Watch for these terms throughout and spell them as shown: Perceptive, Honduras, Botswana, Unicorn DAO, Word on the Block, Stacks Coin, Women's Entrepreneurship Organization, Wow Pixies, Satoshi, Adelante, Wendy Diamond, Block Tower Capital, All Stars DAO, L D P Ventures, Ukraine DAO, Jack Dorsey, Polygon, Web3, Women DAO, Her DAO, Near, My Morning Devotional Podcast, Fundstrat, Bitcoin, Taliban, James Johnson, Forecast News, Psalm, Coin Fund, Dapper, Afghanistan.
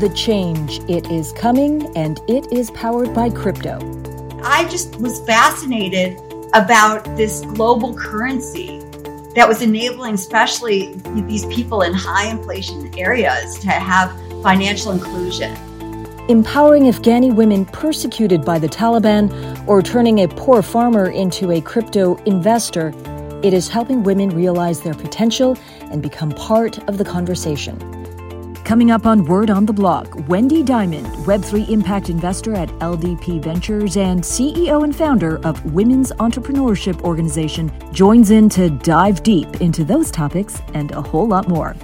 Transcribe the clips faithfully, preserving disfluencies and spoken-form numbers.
the change. It is coming, and it is powered by crypto. I just was fascinated about this global currency that was enabling especially these people in high inflation areas to have financial inclusion. Empowering Afghani women persecuted by the Taliban or turning a poor farmer into a crypto investor, it is helping women realize their potential and become part of the conversation. Coming up on Word on the Block, Wendy Diamond, web three impact investor at L D P Ventures and C E O and founder of Women's Entrepreneurship Organization, joins in to dive deep into those topics and a whole lot more.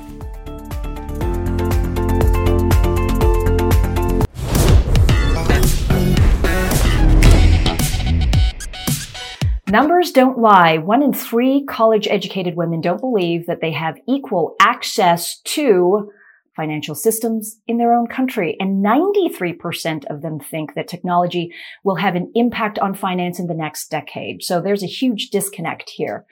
Numbers don't lie. One in three college-educated women don't believe that they have equal access to financial systems in their own country. And ninety-three percent of them think that technology will have an impact on finance in the next decade. So there's a huge disconnect here.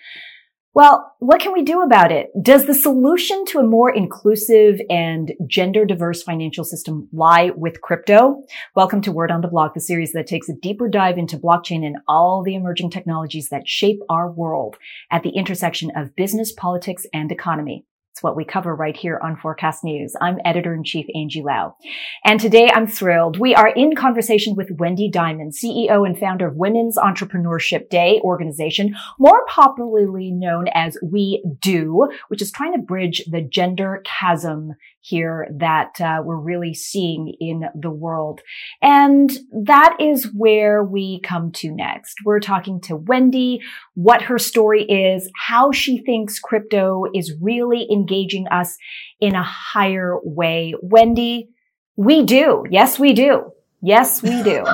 Well, what can we do about it? Does the solution to a more inclusive and gender-diverse financial system lie with crypto? Welcome to Word on the Block, the series that takes a deeper dive into blockchain and all the emerging technologies that shape our world at the intersection of business, politics, and economy. It's what we cover right here on Forecast News. I'm Editor-in-Chief Angie Lau. And today I'm thrilled. We are in conversation with Wendy Diamond, C E O and founder of Women's Entrepreneurship Day organization, more popularly known as We Do, which is trying to bridge the gender chasm here that uh, we're really seeing in the world. And that is where we come to next. We're talking to Wendy, what her story is, how she thinks crypto is really engaging us in a higher way. Wendy, we do. Yes, we do. Yes, we do.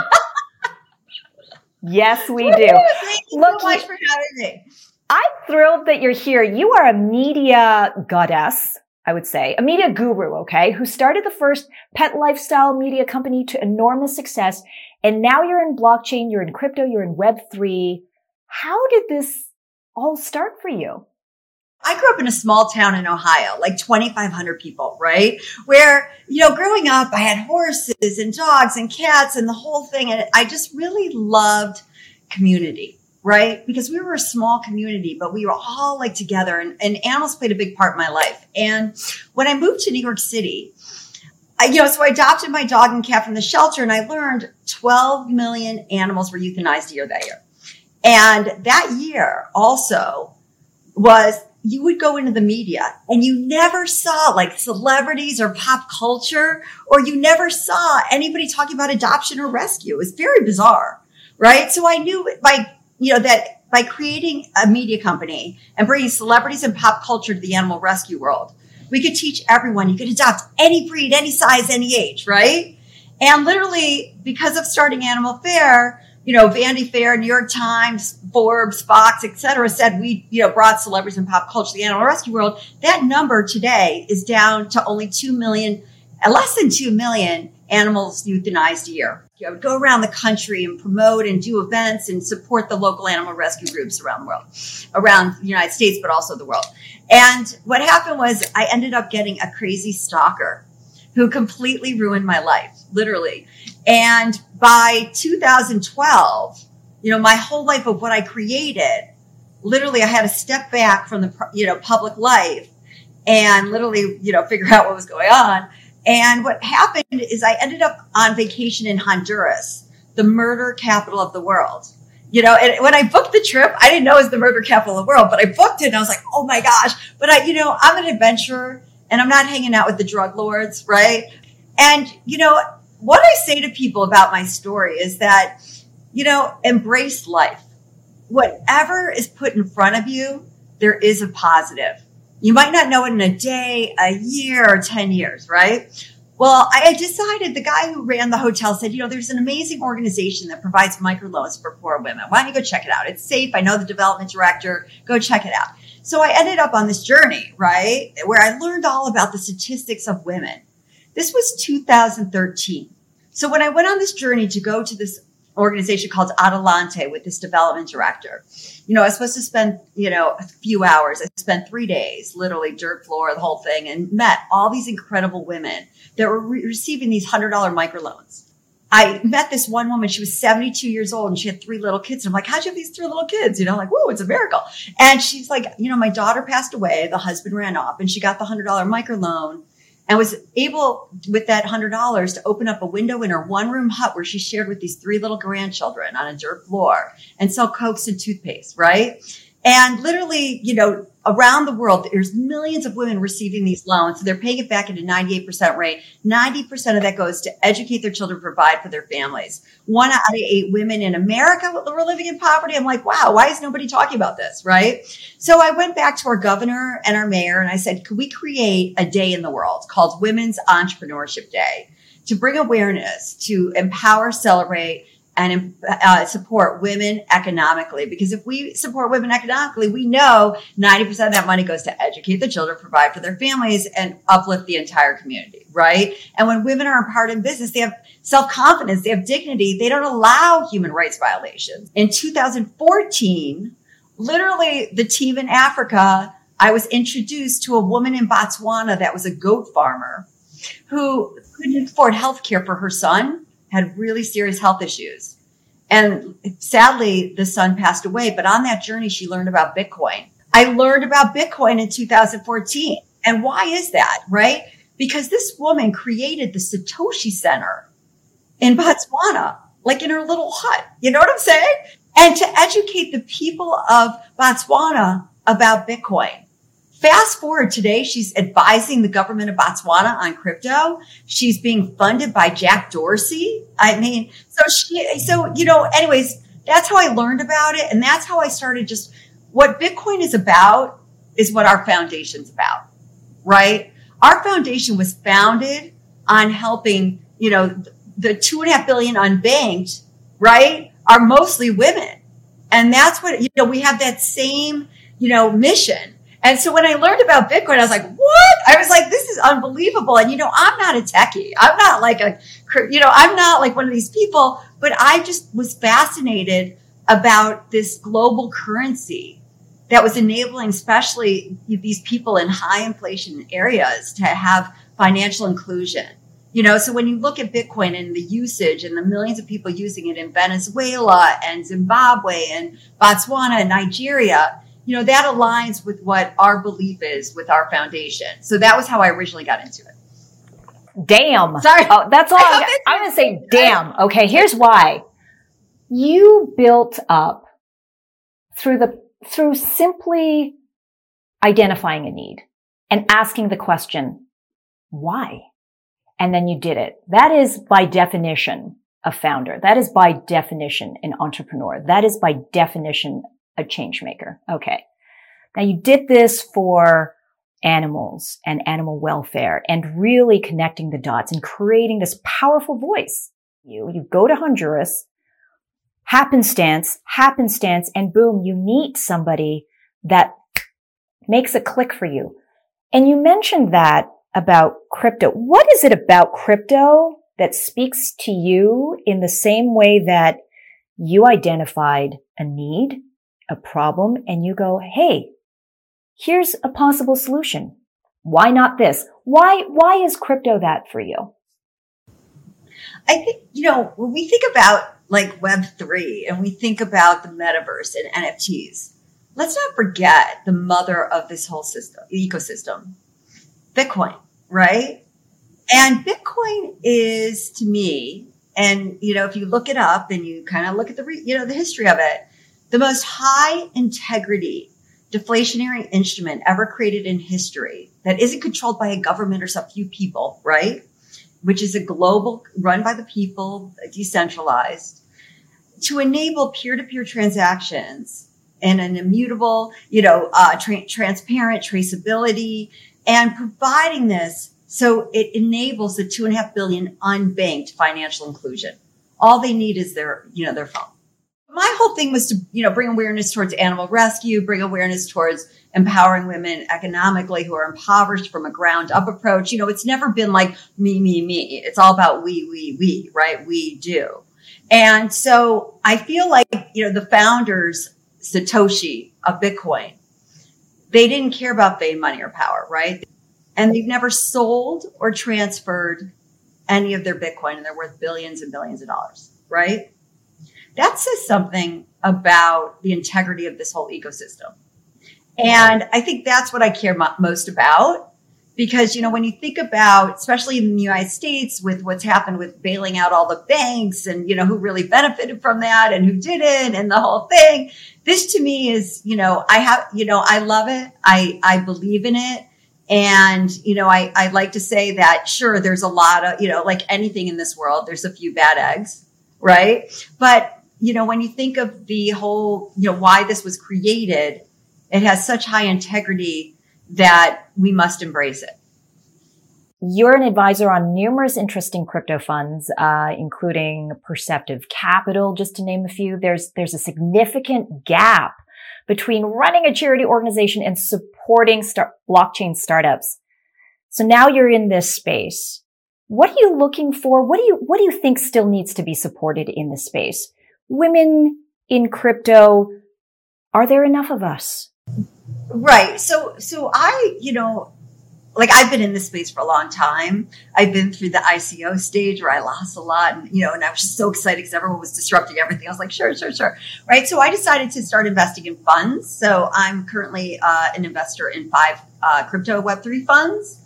Yes, we do. Thank you Look, so much for having me. I'm thrilled that you're here. You are a media goddess, I would say, a media guru, okay, who started the first pet lifestyle media company to enormous success. And now you're in blockchain, you're in crypto, you're in web three. How did this all start for you? I grew up in a small town in Ohio, like twenty-five hundred people, right? Where, you know, growing up, I had horses and dogs and cats and the whole thing. And I just really loved community, right? Because we were a small community, but we were all like together, and, and animals played a big part in my life. And when I moved to New York City, I, you know, so I adopted my dog and cat from the shelter, and I learned twelve million animals were euthanized a year that year. And that year also was, you would go into the media and you never saw like celebrities or pop culture, or you never saw anybody talking about adoption or rescue. It was very bizarre, right? So I knew by, you know, that by creating a media company and bringing celebrities and pop culture to the animal rescue world, we could teach everyone you could adopt any breed, any size, any age, right? And literally because of starting Animal Fair, you know, Vanity Fair, New York Times, Forbes, Fox, et cetera, said we, you know, brought celebrities and pop culture to the animal rescue world. That number today is down to only two million, less than two million animals euthanized a year. I would go around the country and promote and do events and support the local animal rescue groups around the world, around the United States, but also the world. And what happened was I ended up getting a crazy stalker who completely ruined my life, literally. And by two thousand twelve, you know, my whole life of what I created, literally I had to step back from the, you know, public life and literally, you know, figure out what was going on. And what happened is I ended up on vacation in Honduras, the murder capital of the world. You know, and when I booked the trip, I didn't know it was the murder capital of the world, but I booked it and I was like, oh my gosh. But I, you know, I'm an adventurer and I'm not hanging out with the drug lords, right? And, you know, what I say to people about my story is that, you know, embrace life. Whatever is put in front of you, there is a positive. You might not know it in a day, a year, or ten years, right? Well, I decided, the guy who ran the hotel said, you know, there's an amazing organization that provides microloans for poor women. Why don't you go check it out? It's safe. I know the development director. Go check it out. So I ended up on this journey, right, where I learned all about the statistics of women. This was two thousand thirteen. So when I went on this journey to go to this organization called Adelante with this development director. You know, I was supposed to spend, you know, a few hours. I spent three days, literally dirt floor, the whole thing, and met all these incredible women that were re- receiving these one hundred dollars microloans. I met this one woman. She was seventy-two years old and she had three little kids. And I'm like, how'd you have these three little kids? You know, like, whoa, it's a miracle. And she's like, you know, my daughter passed away. The husband ran off and she got the one hundred dollars microloan and was able with that one hundred dollars to open up a window in her one room hut where she shared with these three little grandchildren on a dirt floor and sell Cokes and toothpaste, right? And literally, you know, around the world, there's millions of women receiving these loans. So they're paying it back at a ninety-eight percent rate. ninety percent of that goes to educate their children, provide for their families. One out of eight women in America were living in poverty. I'm like, wow, why is nobody talking about this, right? So I went back to our governor and our mayor and I said, could we create a day in the world called Women's Entrepreneurship Day to bring awareness, to empower, celebrate, and uh, support women economically. Because if we support women economically, we know ninety percent of that money goes to educate the children, provide for their families, and uplift the entire community, right? And when women are empowered in business, they have self-confidence, they have dignity, they don't allow human rights violations. In two thousand fourteen, literally the team in Africa, I was introduced to a woman in Botswana that was a goat farmer who couldn't afford healthcare for her son, had really serious health issues. And sadly, the son passed away. But on that journey, she learned about Bitcoin. I learned about Bitcoin in two thousand fourteen. And why is that, right? Because this woman created the Satoshi Center in Botswana, like in her little hut. You know what I'm saying? And to educate the people of Botswana about Bitcoin. Fast forward today, she's advising the government of Botswana on crypto. She's being funded by Jack Dorsey. I mean, so she, so, you know, anyways, that's how I learned about it. And that's how I started. Just what Bitcoin is about is what our foundation's about, right? Our foundation was founded on helping, you know, the two and a half billion unbanked, right, are mostly women. And that's what, you know, we have that same, you know, mission. And so when I learned about Bitcoin, I was like, what? I was like, this is unbelievable. And, you know, I'm not a techie. I'm not like a, you know, I'm not like one of these people, but I just was fascinated about this global currency that was enabling, especially these people in high inflation areas, to have financial inclusion. You know, so when you look at Bitcoin and the usage and the millions of people using it in Venezuela and Zimbabwe and Botswana and Nigeria, you know, that aligns with what our belief is with our foundation. So that was how I originally got into it. Damn. Sorry. Oh, that's all. I'm going to say damn. Okay. Here's why. You built up through the, through simply identifying a need and asking the question, why? And then you did it. That is by definition a founder. That is by definition an entrepreneur. That is by definition a change maker. Okay. Now you did this for animals and animal welfare and really connecting the dots and creating this powerful voice. You, you go to Honduras, happenstance, happenstance, and boom, you meet somebody that makes a click for you. And you mentioned that about crypto. What is it about crypto that speaks to you in the same way that you identified a need, a problem, and you go, hey, here's a possible solution. Why not this? Why, why is crypto that for you? I think, you know, when we think about like Web three and we think about the metaverse and N F Ts, let's not forget the mother of this whole system, ecosystem, Bitcoin, right? And Bitcoin is, to me, and, you know, if you look it up and you kind of look at the, re- you know, the history of it, the most high integrity deflationary instrument ever created in history that isn't controlled by a government or some few people, right? Which is a global, run by the people, decentralized, to enable peer-to-peer transactions and an immutable, you know, uh, tra- transparent traceability, and providing this so it enables the two and a half billion unbanked financial inclusion. All they need is their, you know, their phone. My whole thing was to, you know, bring awareness towards animal rescue, bring awareness towards empowering women economically who are impoverished from a ground up approach. You know, it's never been like me, me, me. It's all about we, we, we, right? We do. And so I feel like, you know, the founders, Satoshi of Bitcoin, they didn't care about fame, money, or power, right? And they've never sold or transferred any of their Bitcoin, and they're worth billions and billions of dollars, right? That says something about the integrity of this whole ecosystem. And I think that's what I care mo- most about, because, you know, when you think about, especially in the United States with what's happened with bailing out all the banks and, you know, who really benefited from that and who didn't and the whole thing, this to me is, you know, I have, you know, I love it. I, I believe in it. And, you know, I, I like to say that, sure, there's a lot of, you know, like anything in this world, there's a few bad eggs, right? But, you know, when you think of the whole, you know, why this was created, it has such high integrity that we must embrace it. You're an advisor on numerous interesting crypto funds, uh, including Perceptive Capital, just to name a few. There's, there's a significant gap between running a charity organization and supporting star- blockchain startups. So now you're in this space. What are you looking for? What do you, what do you think still needs to be supported in this space? Women in crypto, are there enough of us? Right. So, so I, you know, like I've been in this space for a long time. I've been through the I C O stage where I lost a lot and, you know, and I was just so excited because everyone was disrupting everything. I was like, sure, sure, sure. Right. So I decided to start investing in funds. So I'm currently uh, an investor in five uh, crypto Web three funds.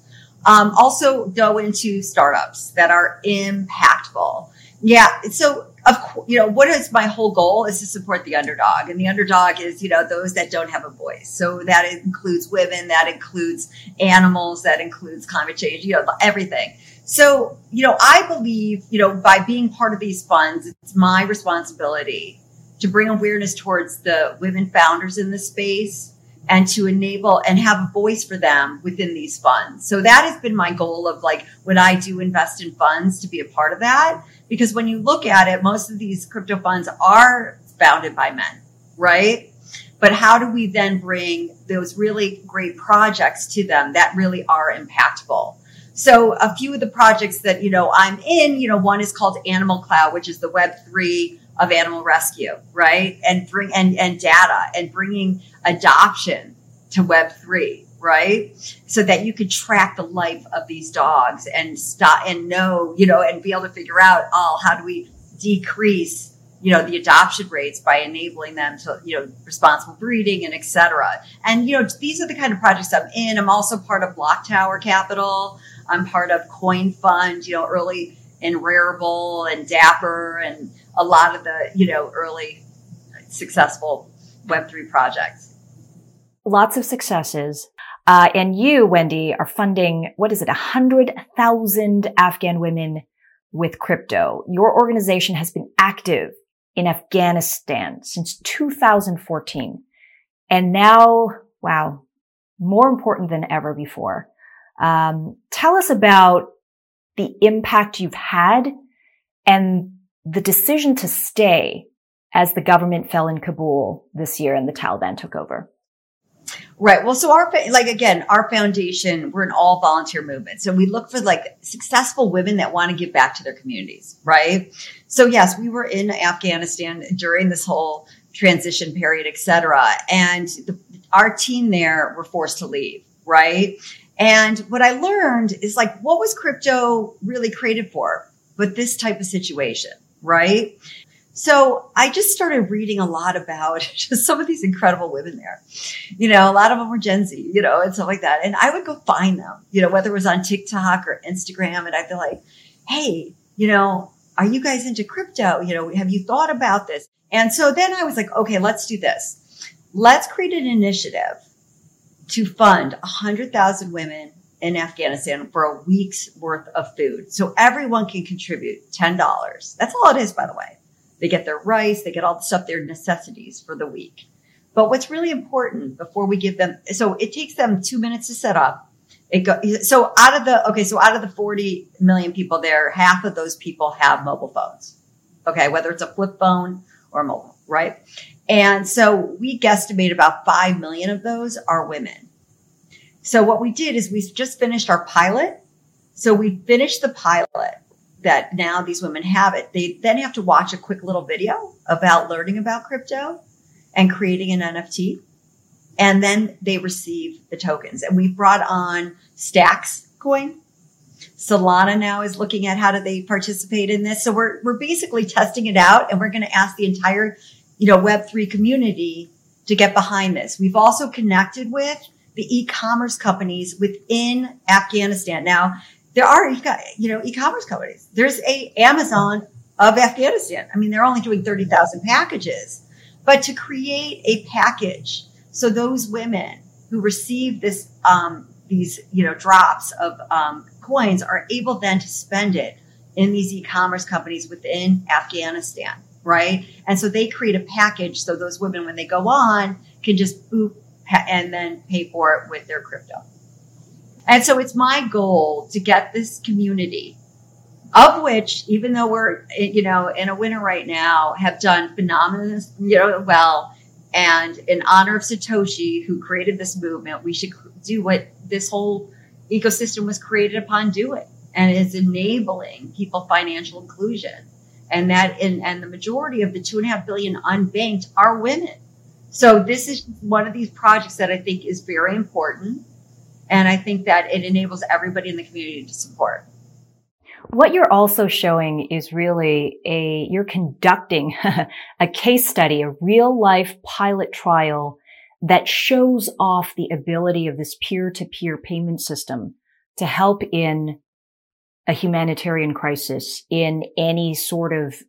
Um, also go into startups that are impactful. Yeah. So, of course, you know, what is my whole goal is to support the underdog, and the underdog is, you know, those that don't have a voice. So that includes women, that includes animals, that includes climate change, you know, everything. So, you know, I believe, you know, by being part of these funds, it's my responsibility to bring awareness towards the women founders in this space and to enable and have a voice for them within these funds. So that has been my goal of like when I do invest in funds to be a part of that. Because when you look at it, most of these crypto funds are founded by men, right? But how do we then bring those really great projects to them that really are impactful? So a few of the projects that, you know, I'm in, you know, one is called Animal Cloud, which is the Web three of animal rescue, right? And bring, and, and data and bringing adoption to Web three, right? So that you could track the life of these dogs and stop and know, you know, and be able to figure out, oh, how do we decrease, you know, the adoption rates by enabling them to, you know, responsible breeding and et cetera. And, you know, these are the kind of projects I'm in. I'm also part of Block Tower Capital. I'm part of Coin Fund, you know, early in Rarible and Dapper and a lot of the, you know, early successful Web three projects. Lots of successes. Uh, and you, Wendy, are funding, what is it, one hundred thousand Afghan women with crypto. Your organization has been active in Afghanistan since two thousand fourteen. And now, wow, more important than ever before. Um, tell us about the impact you've had and the decision to stay as the government fell in Kabul this year and the Taliban took over. Right. Well, so our, like, again, our foundation, we're an all volunteer movement. So we look for like successful women that want to give back to their communities. Right. So yes, we were in Afghanistan during this whole transition period, et cetera. And the, our team there were forced to leave. Right. And what I learned is like, what was crypto really created for? But this type of situation. Right. So I just started reading a lot about just some of these incredible women there. You know, a lot of them were Gen Z, you know, and stuff like that. And I would go find them, you know, whether it was on TikTok or Instagram. And I'd be like, hey, you know, are you guys into crypto? You know, have you thought about this? And so then I was like, okay, let's do this. Let's create an initiative to fund one hundred thousand women in Afghanistan for a week's worth of food. So everyone can contribute ten dollars. That's all it is, by the way. They get their rice, they get all the stuff, their necessities for the week. But what's really important before we give them, so it takes them two minutes to set up. It go, so out of the, okay, so out of the forty million people there, half of those people have mobile phones. Okay. Whether it's a flip phone or mobile, right? And so we guesstimate about five million of those are women. So what we did is we just finished our pilot. So we finished the pilot. that now these women have it. They then have to watch a quick little video about learning about crypto and creating an N F T. And then they receive the tokens. And we've brought on Stacks Coin. Solana now is looking at how do they participate in this. So we're we're basically testing it out, and we're going to ask the entire, you know, Web three community to get behind this. We've also connected with the e-commerce companies within Afghanistan. Now, there are, you know, e-commerce companies. There's a Amazon of Afghanistan. I mean, they're only doing thirty thousand packages, but to create a package so those women who receive this, um, these, you know, drops of um, coins are able then to spend it in these e-commerce companies within Afghanistan, right? And so they create a package so those women, when they go on, can just boop and then pay for it with their crypto. And so it's my goal to get this community, of which, even though we're, you know, in a winter right now, have done phenomenal, you know, well. And in honor of Satoshi, who created this movement, we should do what this whole ecosystem was created upon doing, and is enabling people financial inclusion. And that, in, and the majority of the two and a half billion unbanked are women. So this is one of these projects that I think is very important. And I think that it enables everybody in the community to support. What you're also showing is really a, you're conducting a case study, a real life pilot trial that shows off the ability of this peer-to-peer payment system to help in a humanitarian crisis, in any sort of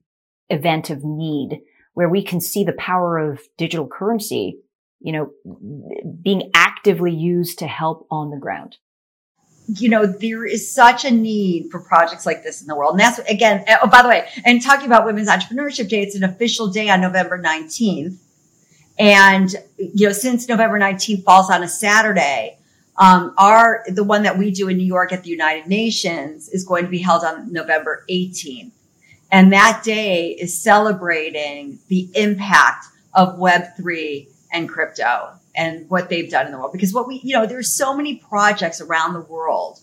event of need, where we can see the power of digital currency, you know, being actively used to help on the ground. You know, there is such a need for projects like this in the world. And that's, again, oh, by the way, and talking about Women's Entrepreneurship Day, it's an official day on November nineteenth. And, you know, since November nineteenth falls on a Saturday, um, our, the one that we do in New York at the United Nations is going to be held on November eighteenth. And that day is celebrating the impact of Web three and crypto and what they've done in the world. Because what we, you know, there are so many projects around the world.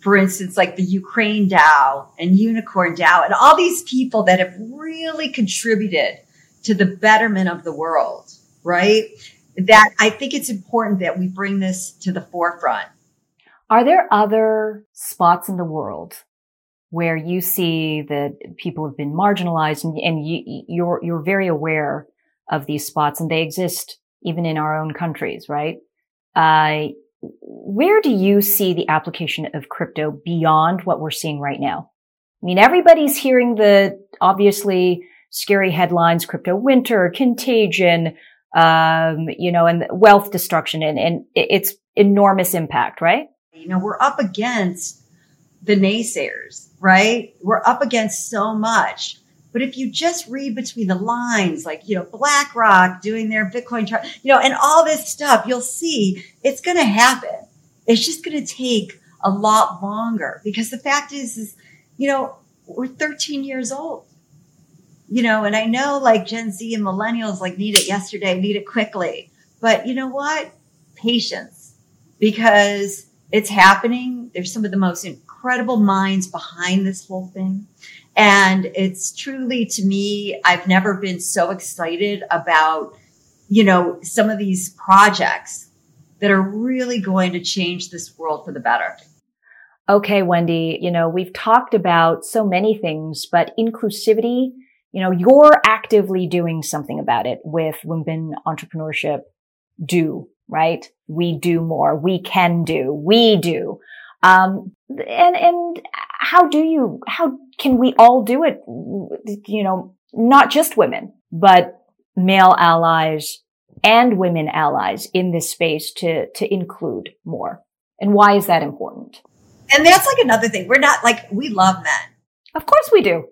For instance, like the Ukraine DAO and Unicorn DAO and all these people that have really contributed to the betterment of the world, right? That I think it's important that we bring this to the forefront. Are there other spots in the world where you see that people have been marginalized, and, and you, you're, you're very aware of these spots, and they exist even in our own countries, right? Uh, where do you see the application of crypto beyond what we're seeing right now? I mean, everybody's hearing the obviously scary headlines, crypto winter, contagion, um, you know, and wealth destruction, and, and its enormous impact, right? You know, we're up against the naysayers, right? We're up against so much. But if you just read between the lines, like, you know, BlackRock doing their Bitcoin chart, you know, and all this stuff, you'll see it's going to happen. It's just going to take a lot longer, because the fact is, is, you know, we're thirteen years old, you know, and I know like Gen Z and millennials like need it yesterday, need it quickly. But you know what? Patience, because it's happening. There's some of the most incredible minds behind this whole thing. And it's truly, to me, I've never been so excited about, you know, some of these projects that are really going to change this world for the better. Okay, Wendy, you know, we've talked about so many things, but inclusivity, you know, you're actively doing something about it with Women Entrepreneurship Do, right? We do more. We can do. We do. Um, and, and how do you, how can we all do it? You know, not just women, but male allies and women allies in this space to, to include more. And why is that important? And that's like another thing. We're not like, we love men. Of course we do.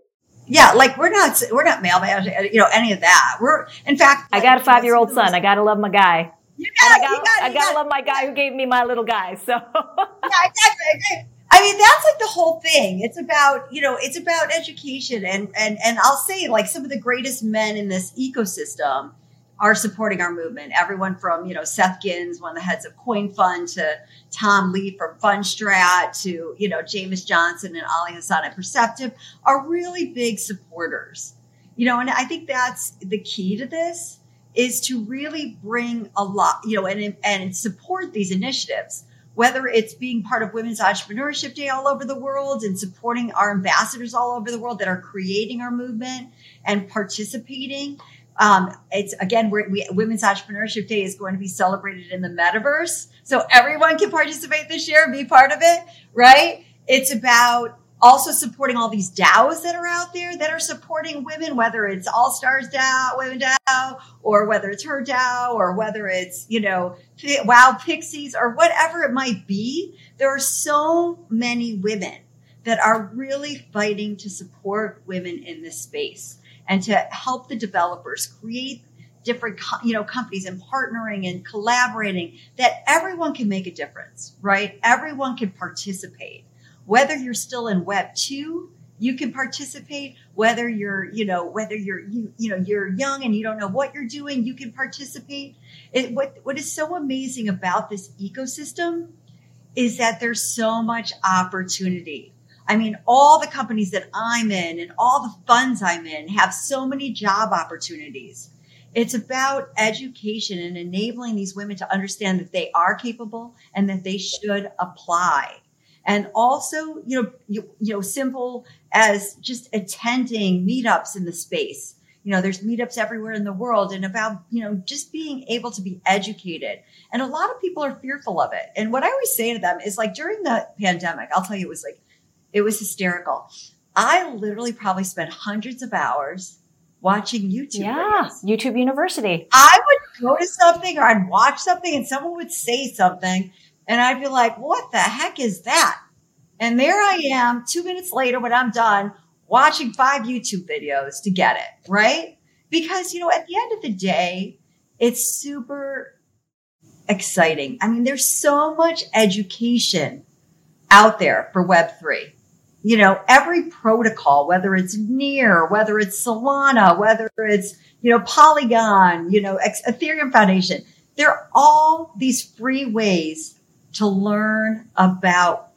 Yeah. Like we're not, we're not male, you know, any of that. We're, in fact, I got a five-year-old son. I got to love my guy. You gotta, I gotta, you gotta, I gotta love my guy who gave me my little guy. So, yeah, exactly. I mean, that's like the whole thing. It's about, you know, it's about education, and and and I'll say like some of the greatest men in this ecosystem are supporting our movement. Everyone from, you know, Seth Gins, one of the heads of Coin Fund, to Tom Lee from Fundstrat, to, you know, James Johnson and Ali Hassan at Perceptive are really big supporters. You know, and I think that's the key to this, is to really bring a lot, you know, and, and support these initiatives, whether it's being part of Women's Entrepreneurship Day all over the world and supporting our ambassadors all over the world that are creating our movement and participating. Um, it's again, we're, we, Women's Entrepreneurship Day is going to be celebrated in the metaverse. So everyone can participate this year and be part of it, right? It's about also supporting all these DAOs that are out there that are supporting women, whether it's All Stars DAO, Women DAO, or whether it's Her DAO, or whether it's, you know, Wow Pixies, or whatever it might be. There are so many women that are really fighting to support women in this space and to help the developers create different, you know, companies and partnering and collaborating, that everyone can make a difference, right? Everyone can participate. Whether you're still in Web two, you can participate. Whether you're, you know, whether you're, you, you know, you're young and you don't know what you're doing, you can participate. It, what what is so amazing about this ecosystem is that there's so much opportunity. I mean, all the companies that I'm in and all the funds I'm in have so many job opportunities. It's about education and enabling these women to understand that they are capable and that they should apply. And also, you know, you, you know, simple as just attending meetups in the space. You know, there's meetups everywhere in the world, and about, you know, just being able to be educated. And a lot of people are fearful of it. And what I always say to them is, like, during the pandemic, I'll tell you, it was like, it was hysterical. I literally probably spent hundreds of hours watching YouTube. Yeah, videos. YouTube University. I would go to something, or I'd watch something, and someone would say something, and I'd be like, what the heck is that? And there I am two minutes later when I'm done watching five YouTube videos to get it, right? Because, you know, at the end of the day, it's super exciting. I mean, there's so much education out there for Web three. You know, every protocol, whether it's Near, whether it's Solana, whether it's, you know, Polygon, you know, Ethereum Foundation, they're all these free ways to learn about,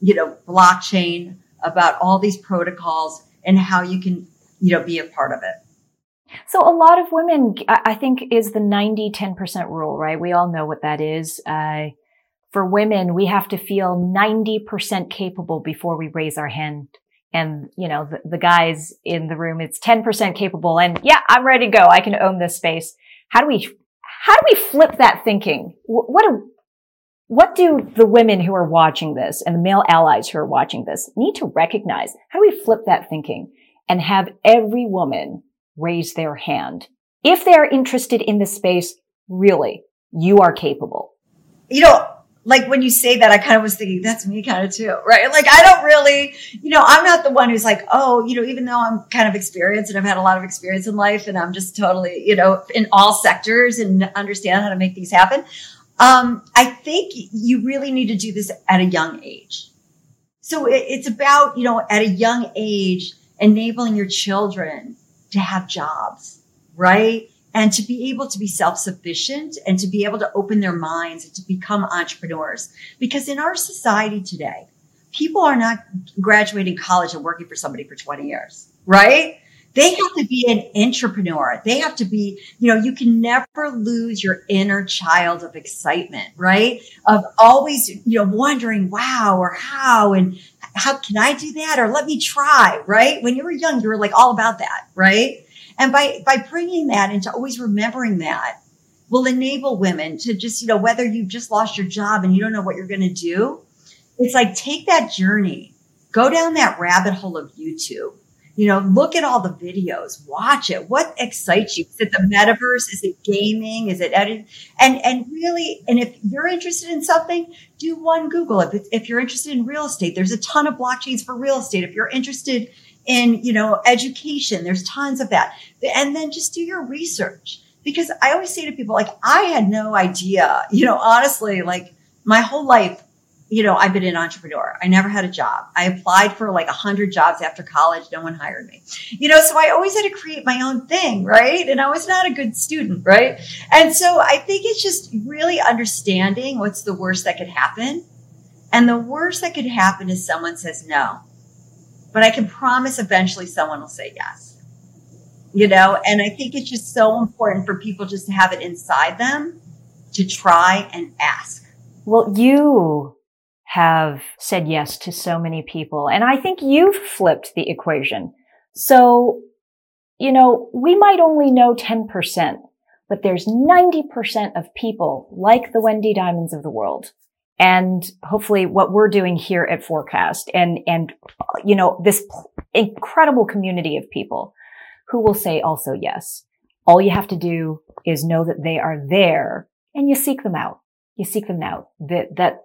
you know, blockchain, about all these protocols and how you can, you know, be a part of it. So a lot of women, I think, is the ninety ten percent rule, right? We all know what that is. Uh, for women, we have to feel ninety percent capable before we raise our hand. And, you know, the, the guys in the room, it's ten percent capable. And yeah, I'm ready to go. I can own this space. How do we, how do we flip that thinking? What do, What do the women who are watching this and the male allies who are watching this need to recognize? How do we flip that thinking and have every woman raise their hand? If they're interested in this space, really, you are capable. You know, like when you say that, I kind of was thinking, that's me kind of too, right? Like, I don't really, you know, I'm not the one who's like, oh, you know, even though I'm kind of experienced and I've had a lot of experience in life and I'm just totally, you know, in all sectors and understand how to make these happen. Um, I think you really need to do this at a young age. So it, it's about, you know, at a young age, enabling your children to have jobs, right? And to be able to be self-sufficient and to be able to open their minds and to become entrepreneurs. Because in our society today, people are not graduating college and working for somebody for twenty years, right? They have to be an entrepreneur. They have to be, you know, you can never lose your inner child of excitement, right? Of always, you know, wondering, wow, or how, and how can I do that? Or let me try, right? When you were young, you were like all about that, right? And by, by bringing that into always remembering that will enable women to just, you know, whether you've just lost your job and you don't know what you're going to do, it's like, take that journey, go down that rabbit hole of YouTube. You know, look at all the videos, watch it. What excites you? Is it the metaverse? Is it gaming? Is it editing? And, and really, and if you're interested in something, do one Google. If it's, if you're interested in real estate, there's a ton of blockchains for real estate. If you're interested in, you know, education, there's tons of that. And then just do your research, because I always say to people, like, I had no idea, you know, honestly, like my whole life, you know, I've been an entrepreneur. I never had a job. I applied for like a hundred jobs after college. No one hired me, you know, so I always had to create my own thing. Right. And I was not a good student. Right. And so I think it's just really understanding what's the worst that could happen. And the worst that could happen is someone says no, but I can promise eventually someone will say yes, you know, and I think it's just so important for people just to have it inside them to try and ask. Well, you have said yes to so many people. And I think you've flipped the equation. So, you know, we might only know ten percent, but there's ninety percent of people like the Wendy Diamonds of the world. And hopefully what we're doing here at Forecast and, and, you know, this incredible community of people who will say also yes. All you have to do is know that they are there and you seek them out. You seek them out. That, that,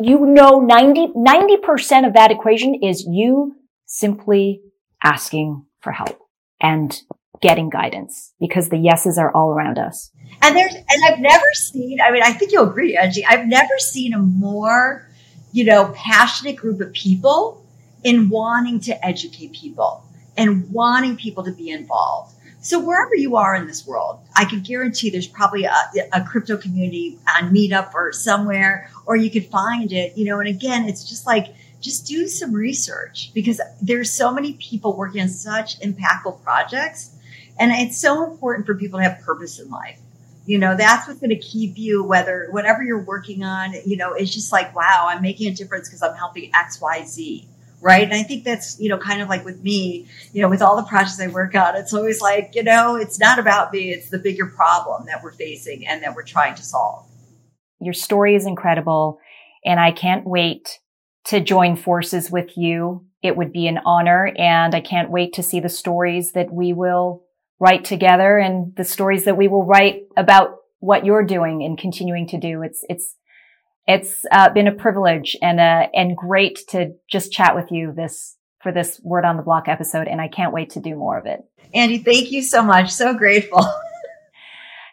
you know, ninety, ninety percent of that equation is you simply asking for help and getting guidance because the yeses are all around us. And there's, and I've never seen, I mean, I think you'll agree, Angie, I've never seen a more, you know, passionate group of people in wanting to educate people and wanting people to be involved. So wherever you are in this world, I can guarantee there's probably a, a crypto community on Meetup or somewhere, or you could find it, you know, and again, it's just like, just do some research because there's so many people working on such impactful projects. And it's so important for people to have purpose in life. You know, that's what's going to keep you, whether whatever you're working on, you know, it's just like, wow, I'm making a difference because I'm helping X, Y, Z. Right. And I think that's, you know, kind of like with me, you know, with all the projects I work on, it's always like, you know, it's not about me. It's the bigger problem that we're facing and that we're trying to solve. Your story is incredible. And I can't wait to join forces with you. It would be an honor. And I can't wait to see the stories that we will write together and the stories that we will write about what you're doing and continuing to do. It's, it's, It's uh, been a privilege and uh, and great to just chat with you this for this Word on the Block episode, and I can't wait to do more of it. Andy, thank you so much. So grateful.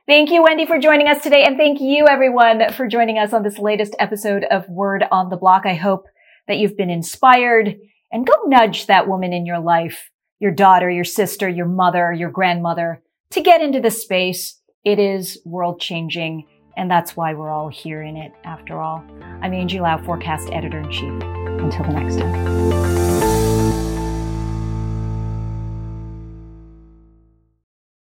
Thank you, Wendy, for joining us today, and thank you, everyone, for joining us on this latest episode of Word on the Block. I hope that you've been inspired, and go nudge that woman in your life, your daughter, your sister, your mother, your grandmother, to get into this space. It is world-changing. And that's why we're all here in it, after all. I'm Angie Lau, Forecast Editor-in-Chief. Until the next time.